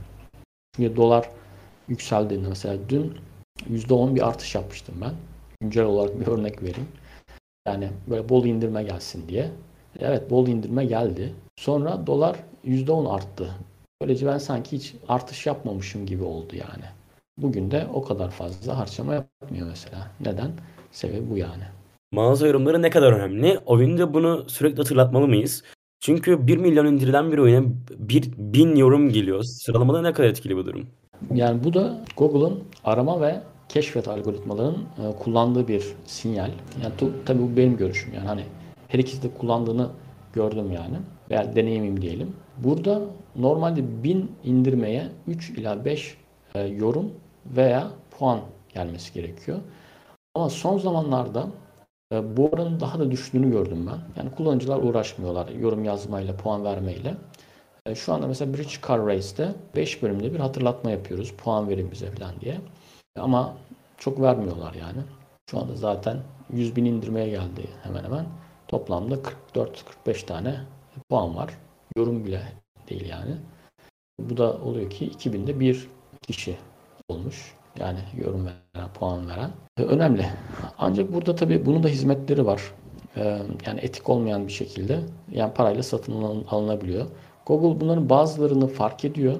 Çünkü dolar yükseldiğinde mesela dün yüzde on bir artış yapmıştım ben. Güncel olarak bir örnek vereyim. Yani böyle bol indirme gelsin diye. Evet, bol indirme geldi. Sonra dolar yüzde on arttı. Böylece ben sanki hiç artış yapmamışım gibi oldu yani. Bugün de o kadar fazla harcama yapmıyor mesela. Neden? Sebebi bu yani. Mağaza yorumları ne kadar önemli? Oyunda bunu sürekli hatırlatmalı mıyız? Çünkü bir milyon indirilen bir oyuna bin yorum geliyor. Sıralamada ne kadar etkili bu durum? Yani bu da Google'ın arama ve keşfet algoritmalarının kullandığı bir sinyal. Yani tabii bu benim görüşüm yani hani. Her ikisi de kullandığını gördüm yani. Veya deneyimim diyelim. Burada normalde bin indirmeye üç ila beş e, yorum veya puan gelmesi gerekiyor. Ama son zamanlarda e, bu oranın daha da düştüğünü gördüm ben. Yani kullanıcılar uğraşmıyorlar yorum yazmayla, puan vermeyle. E, şu anda mesela Bridge Car Race'de beş bölümde bir hatırlatma yapıyoruz. Puan verin bize falan diye. E, ama çok vermiyorlar yani. Şu anda zaten yüz bin indirmeye geldi hemen hemen. Toplamda kırk dört kırk beş tane puan var. Yorum bile değil yani. Bu da oluyor ki iki binde bir kişi olmuş. Yani yorum veren, puan veren. Önemli. Ancak burada tabii bunun da hizmetleri var. Yani etik olmayan bir şekilde yani parayla satın alınabiliyor. Google bunların bazılarını fark ediyor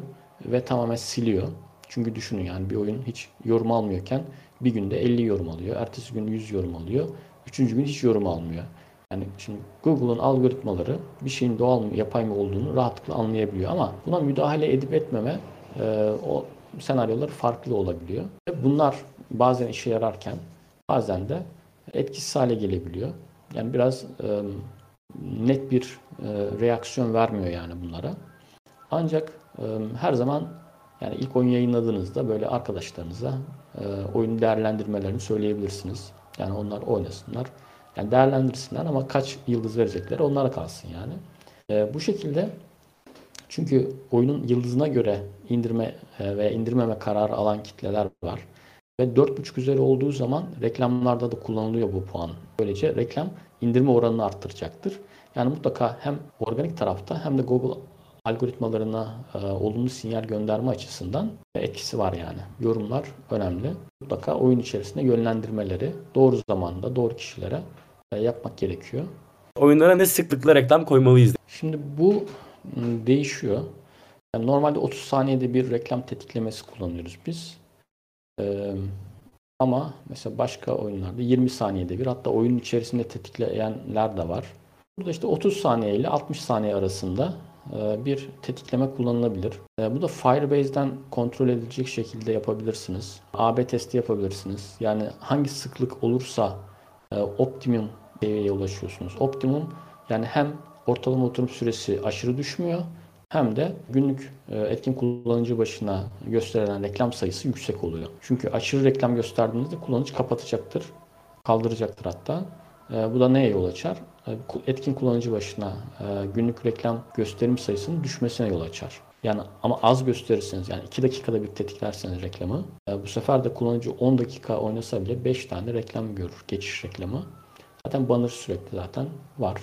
ve tamamen siliyor. Çünkü düşünün yani bir oyun hiç yorum almıyorken bir günde elli yorum alıyor. Ertesi gün yüz yorum alıyor. Üçüncü gün hiç yorum almıyor. Yani şimdi Google'un algoritmaları bir şeyin doğal mı yapay mı olduğunu rahatlıkla anlayabiliyor ama buna müdahale edip etmeme e, o senaryolar farklı olabiliyor. Bunlar bazen işe yararken bazen de etkisiz hale gelebiliyor. Yani biraz e, net bir e, reaksiyon vermiyor yani bunlara. Ancak e, her zaman yani ilk oyun yayınladığınızda böyle arkadaşlarınıza e, oyun değerlendirmelerini söyleyebilirsiniz. Yani onlar oynasınlar. Yani değerlendirsinler ama kaç yıldız verecekleri onlara kalsın yani. E, bu şekilde çünkü oyunun yıldızına göre indirme e, veya indirmeme kararı alan kitleler var. Ve dört buçuk üzeri olduğu zaman reklamlarda da kullanılıyor bu puan. Böylece reklam indirme oranını arttıracaktır. Yani mutlaka hem organik tarafta hem de Google algoritmalarına e, olumlu sinyal gönderme açısından etkisi var yani. Yorumlar önemli. Mutlaka oyun içerisinde yönlendirmeleri doğru zamanda doğru kişilere yapmak gerekiyor. Oyunlara ne sıklıkla reklam koymalıyız? Şimdi bu değişiyor. Yani normalde otuz saniyede bir reklam tetiklemesi kullanıyoruz biz. Ee, ama mesela başka oyunlarda yirmi saniyede bir, hatta oyunun içerisinde tetikleyenler de var. Burada işte otuz saniye ile altmış saniye arasında bir tetikleme kullanılabilir. Bu da Firebase'den kontrol edilecek şekilde yapabilirsiniz. A B testi yapabilirsiniz. Yani hangi sıklık olursa optimum seviyeye ulaşıyorsunuz. Optimum yani hem ortalama oturum süresi aşırı düşmüyor hem de günlük etkin kullanıcı başına gösterilen reklam sayısı yüksek oluyor. Çünkü aşırı reklam gösterdiğinizde kullanıcı kapatacaktır. Kaldıracaktır hatta. Bu da neye yol açar? Etkin kullanıcı başına günlük reklam gösterim sayısının düşmesine yol açar. Yani ama az gösterirseniz, yani iki dakikada bir tetiklerseniz reklamı, bu sefer de kullanıcı on dakika oynasa bile beş tane reklam görür, geçiş reklamı. Zaten banner sürekli zaten var.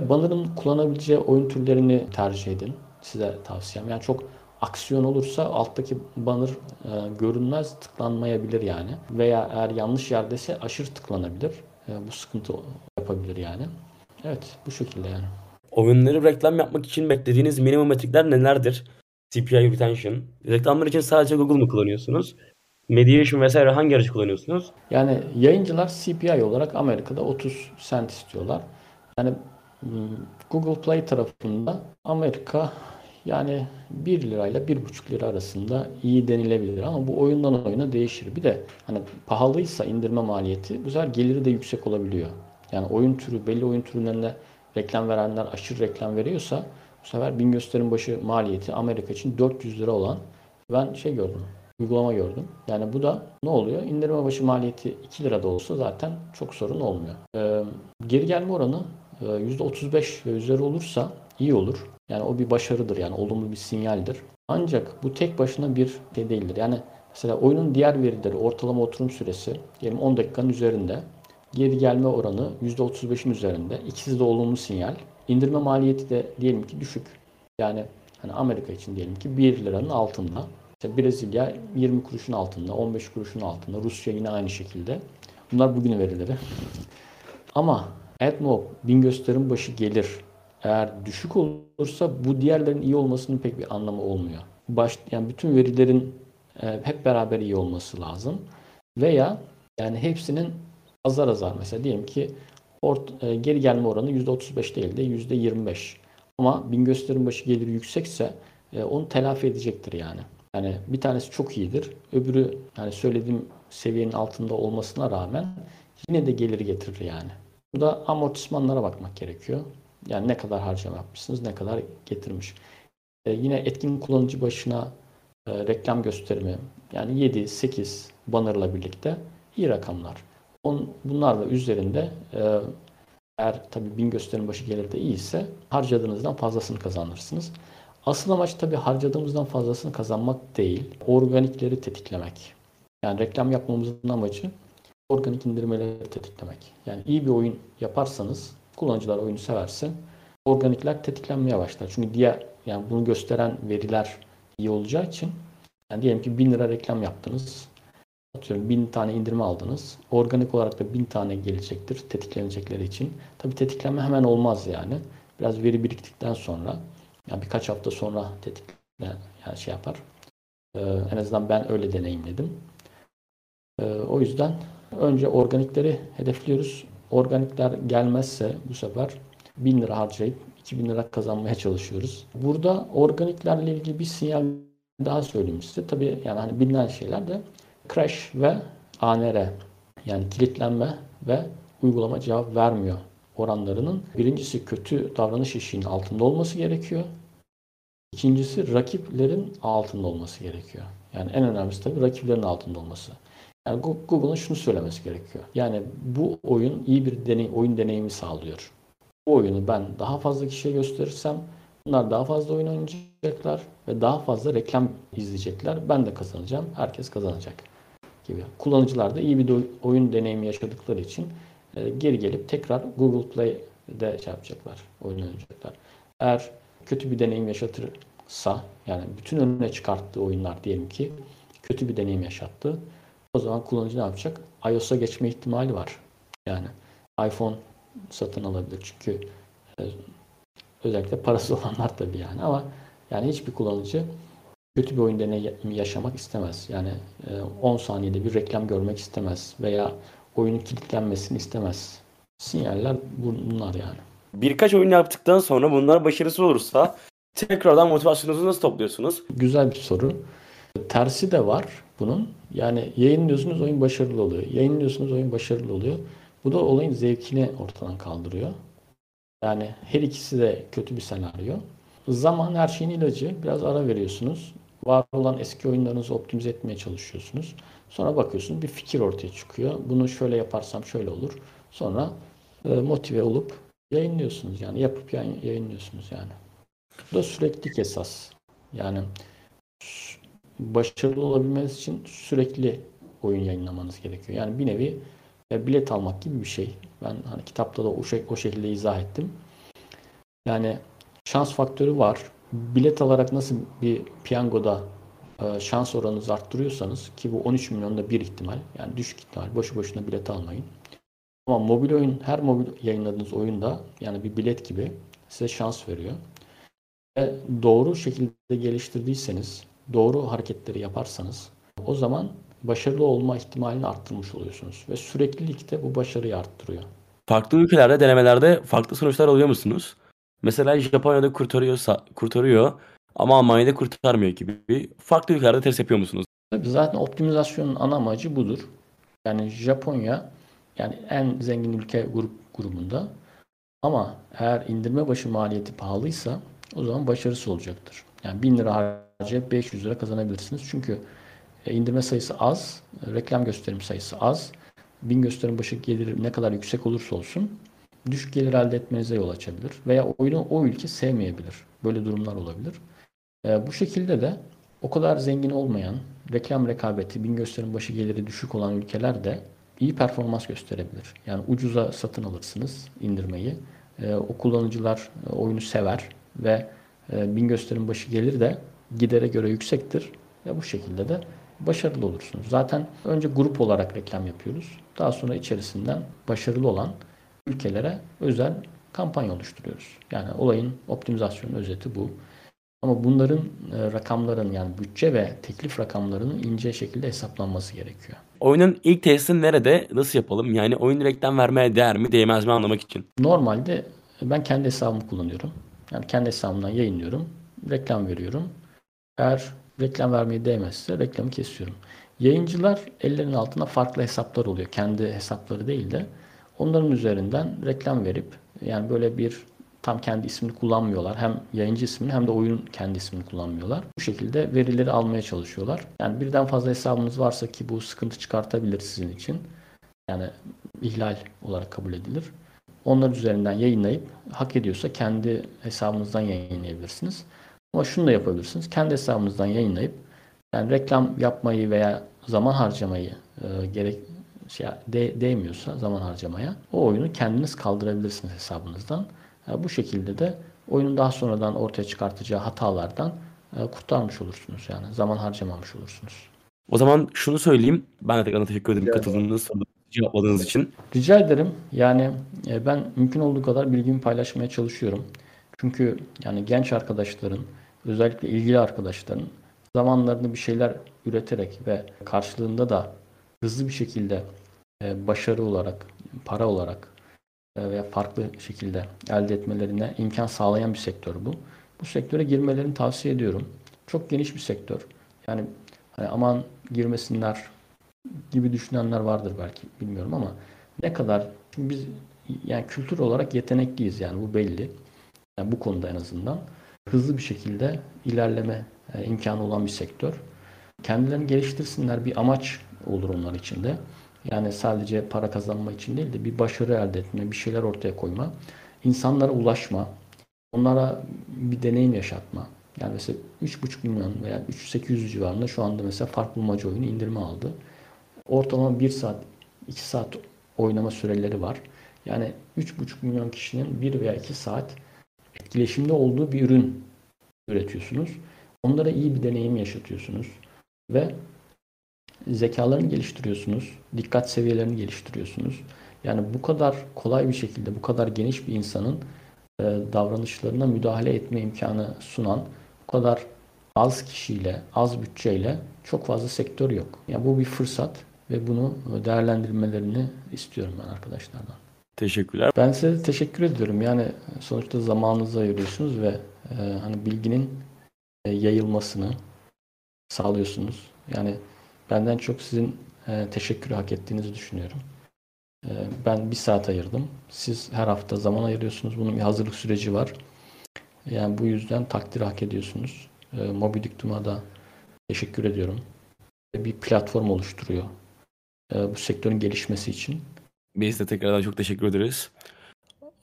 Banner'ın kullanabileceği oyun türlerini tercih edin. Size tavsiyem. Yani çok aksiyon olursa alttaki banner görünmez, tıklanmayabilir yani. Veya eğer yanlış yerdeyse aşırı tıklanabilir. Bu sıkıntı yapabilir yani. Evet, bu şekilde yani. Oyunları reklam yapmak için beklediğiniz minimum metrikler nelerdir? C P I retention. Reklamlar için sadece Google mu kullanıyorsunuz? Mediation vesaire hangi aracı kullanıyorsunuz? Yani yayıncılar C P I olarak Amerika'da otuz sent istiyorlar. Yani Google Play tarafında Amerika yani bir lirayla bir buçuk lira arasında iyi denilebilir ama bu oyundan oyuna değişir. Bir de hani pahalıysa indirme maliyeti bu sefer geliri de yüksek olabiliyor. Yani oyun türü, belli oyun türlerine reklam verenler aşırı reklam veriyorsa bu sefer bin gösterim başı maliyeti Amerika için dört yüz lira olan ben şey gördüm, uygulama gördüm. Yani bu da ne oluyor? İndirme başı maliyeti iki lira da olsa zaten çok sorun olmuyor. Ee, geri gelme oranı yüzde otuz beş ve üzeri olursa iyi olur. Yani o bir başarıdır, yani olumlu bir sinyaldir. Ancak bu tek başına bir şey değildir. Yani mesela oyunun diğer verileri, ortalama oturum süresi diyelim on dakikanın üzerinde, geri gelme oranı yüzde otuz beşin üzerinde. İkisi de olumlu sinyal. İndirme maliyeti de diyelim ki düşük. Yani hani Amerika için diyelim ki bir liranın altında. İşte Brezilya yirmi kuruşun altında, on beş kuruşun altında. Rusya yine aynı şekilde. Bunlar bugün verileri. Ama AdMob bin gösterim başı gelir eğer düşük olursa bu diğerlerin iyi olmasının pek bir anlamı olmuyor. Baş, yani bütün verilerin e, hep beraber iyi olması lazım. Veya yani hepsinin azar azar, mesela diyelim ki ort, e, geri gelme oranı yüzde otuz beş değil de yüzde yirmi beş. Ama bin gösterim başı geliri yüksekse e, onu telafi edecektir yani. Yani bir tanesi çok iyidir. Öbürü yani söylediğim seviyenin altında olmasına rağmen yine de gelir getirir yani. Burada amortismanlara bakmak gerekiyor. Yani ne kadar harcama yapmışsınız, ne kadar getirmiş. Ee, yine etkin kullanıcı başına e, reklam gösterimi, yani yedi sekiz bannerla birlikte iyi rakamlar. On, bunlar da üzerinde e, eğer tabii bin gösterim başı gelir de iyiyse harcadığınızdan fazlasını kazanırsınız. Asıl amaç tabii harcadığımızdan fazlasını kazanmak değil, organikleri tetiklemek. Yani reklam yapmamızın amacı organik indirmeleri tetiklemek. Yani iyi bir oyun yaparsanız, kullanıcılar oyunu severse organikler tetiklenmeye başlar. Çünkü diğer, yani bunu gösteren veriler iyi olacağı için, yani diyelim ki bin lira reklam yaptınız, atıyorum bin tane indirme aldınız, organik olarak da bin tane gelecektir tetiklenecekleri için. Tabii tetiklenme hemen olmaz yani. Biraz veri biriktikten sonra, yani birkaç hafta sonra tetiklenme yani şey yapar. Ee, en azından ben öyle deneyimledim. Ee, o yüzden önce organikleri hedefliyoruz. Organikler gelmezse bu sefer bin lira harcayıp iki bin lira kazanmaya çalışıyoruz. Burada organiklerle ilgili bir sinyal daha söyleyeyim size. Tabii yani hani bilinen şeyler de crash ve A N R, yani kilitlenme ve uygulama cevap vermiyor oranlarının. Birincisi kötü davranış eşiğinin altında olması gerekiyor. İkincisi rakiplerin altında olması gerekiyor. Yani en önemlisi tabii rakiplerin altında olması. Yani Google'ın şunu söylemesi gerekiyor. Yani bu oyun iyi bir deney, oyun deneyimi sağlıyor. Bu oyunu ben daha fazla kişiye gösterirsem bunlar daha fazla oyun oynayacaklar ve daha fazla reklam izleyecekler. Ben de kazanacağım, herkes kazanacak gibi. Kullanıcılar da iyi bir de oyun deneyimi yaşadıkları için e, geri gelip tekrar Google Play'de şey yapacaklar, oyun oynayacaklar. Eğer kötü bir deneyim yaşatırsa, yani bütün önüne çıkarttığı oyunlar diyelim ki kötü bir deneyim yaşattı. O zaman kullanıcı ne yapacak? iOS'a geçme ihtimali var. Yani iPhone satın alabilir çünkü e, özellikle parası olanlar tabii yani, ama yani hiçbir kullanıcı kötü bir oyun deneyimi yaşamak istemez. Yani e, on saniyede bir reklam görmek istemez veya oyunun kilitlenmesini istemez. Sinyaller bunlar yani. Birkaç oyun yaptıktan sonra bunlar başarısız olursa tekrardan motivasyonunuzu nasıl topluyorsunuz? Güzel bir soru. Tersi de var bunun. Yani yayınlıyorsunuz, oyun başarılı oluyor. Yayınlıyorsunuz, oyun başarılı oluyor. Bu da olayın zevkini ortadan kaldırıyor. Yani her ikisi de kötü bir senaryo. Zaman her şeyin ilacı. Biraz ara veriyorsunuz. Var olan eski oyunlarınızı optimize etmeye çalışıyorsunuz. Sonra bakıyorsunuz bir fikir ortaya çıkıyor. Bunu şöyle yaparsam şöyle olur. Sonra motive olup yayınlıyorsunuz. Yani yapıp yayınlıyorsunuz yani. Bu da süreklilik esas. Yani başarılı olabilmeniz için sürekli oyun yayınlamanız gerekiyor. Yani bir nevi bilet almak gibi bir şey. Ben hani kitapta da o, şey, o şekilde izah ettim. Yani şans faktörü var. Bilet alarak nasıl bir piyangoda şans oranınızı arttırıyorsanız, ki bu on üç milyonda bir ihtimal, yani düşük ihtimal, boşu boşuna bilet almayın. Ama mobil oyun, her mobil yayınladığınız oyunda yani bir bilet gibi size şans veriyor. Ve doğru şekilde geliştirdiyseniz, doğru hareketleri yaparsanız o zaman başarılı olma ihtimalini arttırmış oluyorsunuz. Ve süreklilik de bu başarıyı arttırıyor. Farklı ülkelerde, denemelerde farklı sonuçlar alıyor musunuz? Mesela Japonya'da kurtarıyorsa kurtarıyor ama Almanya'da kurtarmıyor gibi. Farklı ülkelerde test yapıyor musunuz? Tabii zaten optimizasyonun ana amacı budur. Yani Japonya yani en zengin ülke grup grubunda. Ama eğer indirme başı maliyeti pahalıysa o zaman başarısız olacaktır. Yani bin lira harcayıp beş yüz lira kazanabilirsiniz. Çünkü indirme sayısı az, reklam gösterim sayısı az. bin gösterim başı gelir ne kadar yüksek olursa olsun düşük gelir elde etmenize yol açabilir. Veya oyunu o ülke sevmeyebilir. Böyle durumlar olabilir. E, bu şekilde de o kadar zengin olmayan, reklam rekabeti, bin gösterim başı geliri düşük olan ülkeler de iyi performans gösterebilir. Yani ucuza satın alırsınız indirmeyi. E, o kullanıcılar oyunu sever ve e, bin gösterim başı gelir de gidere göre yüksektir. Ve bu şekilde de başarılı olursunuz. Zaten önce grup olarak reklam yapıyoruz. Daha sonra içerisinden başarılı olan ülkelere özel kampanya oluşturuyoruz. Yani olayın optimizasyonun özeti bu. Ama bunların e, rakamların yani bütçe ve teklif rakamlarının ince şekilde hesaplanması gerekiyor. Oyunun ilk testini nerede, nasıl yapalım? Yani oyun reklam vermeye değer mi, değmez mi anlamak için. Normalde ben kendi hesabımı kullanıyorum. Yani kendi hesabımdan yayınlıyorum. Reklam veriyorum. Eğer reklam vermeye değmezse reklamı kesiyorum. Yayıncılar ellerinin altına farklı hesaplar oluyor. Kendi hesapları değil de onların üzerinden reklam verip yani böyle bir tam kendi ismini kullanmıyorlar. Hem yayıncı ismini hem de oyunun kendi ismini kullanmıyorlar. Bu şekilde verileri almaya çalışıyorlar. Yani birden fazla hesabınız varsa ki bu sıkıntı çıkartabilir sizin için. Yani ihlal olarak kabul edilir. Onlar üzerinden yayınlayıp hak ediyorsa kendi hesabınızdan yayınlayabilirsiniz. Ama şunu da yapabilirsiniz. Kendi hesabınızdan yayınlayıp yani reklam yapmayı veya zaman harcamayı e, gerek şey, de, değmiyorsa zaman harcamaya o oyunu kendiniz kaldırabilirsiniz hesabınızdan. Yani bu şekilde de oyunun daha sonradan ortaya çıkartacağı hatalardan e, kurtarmış olursunuz. Yani zaman harcamamış olursunuz. O zaman şunu söyleyeyim. Ben de tekrar teşekkür ederim katıldığınız, cevapladığınız için. Rica ederim. Yani e, ben mümkün olduğu kadar bilgimi paylaşmaya çalışıyorum. Çünkü yani genç arkadaşların, özellikle ilgili arkadaşların zamanlarını bir şeyler üreterek ve karşılığında da hızlı bir şekilde başarı olarak, para olarak veya farklı şekilde elde etmelerine imkan sağlayan bir sektör bu. Bu sektöre girmelerini tavsiye ediyorum. Çok geniş bir sektör. Yani hani aman girmesinler gibi düşünenler vardır belki, bilmiyorum ama ne kadar biz yani kültür olarak yetenekliyiz yani bu belli. Yani bu konuda en azından hızlı bir şekilde ilerleme e, imkanı olan bir sektör. Kendilerini geliştirsinler, bir amaç olur onlar için de. Yani sadece para kazanma için değil de bir başarı elde etme, bir şeyler ortaya koyma, insanlara ulaşma, onlara bir deneyim yaşatma. Yani mesela üç buçuk milyon veya üç bin sekiz yüz civarında şu anda mesela fark bulmaca oyunu indirme aldı. Ortalama bir saat, iki saat oynama süreleri var. Yani üç buçuk milyon kişinin bir veya iki saat etkileşimde olduğu bir ürün üretiyorsunuz. Onlara iyi bir deneyim yaşatıyorsunuz. Ve zekalarını geliştiriyorsunuz. Dikkat seviyelerini geliştiriyorsunuz. Yani bu kadar kolay bir şekilde, bu kadar geniş bir insanın e, davranışlarına müdahale etme imkanı sunan bu kadar az kişiyle, az bütçeyle çok fazla sektör yok. Yani bu bir fırsat ve bunu değerlendirmelerini istiyorum ben arkadaşlardan. Teşekkürler. Ben size teşekkür ediyorum. Yani sonuçta zamanınızı ayırıyorsunuz ve e, hani bilginin e, yayılmasını sağlıyorsunuz. Yani benden çok sizin e, teşekkürü hak ettiğinizi düşünüyorum. E, ben bir saat ayırdım. Siz her hafta zaman ayırıyorsunuz. Bunun bir hazırlık süreci var. Yani bu yüzden takdiri hak ediyorsunuz. E, Mobidictum'a da teşekkür ediyorum. E, bir platform oluşturuyor e, bu sektörün gelişmesi için. Biz de tekrardan çok teşekkür ederiz.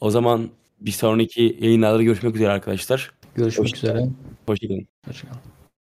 O zaman bir sonraki yayınlarda görüşmek üzere arkadaşlar. Görüşmek Hoş üzere. Hoşçakalın. Hoşçakalın.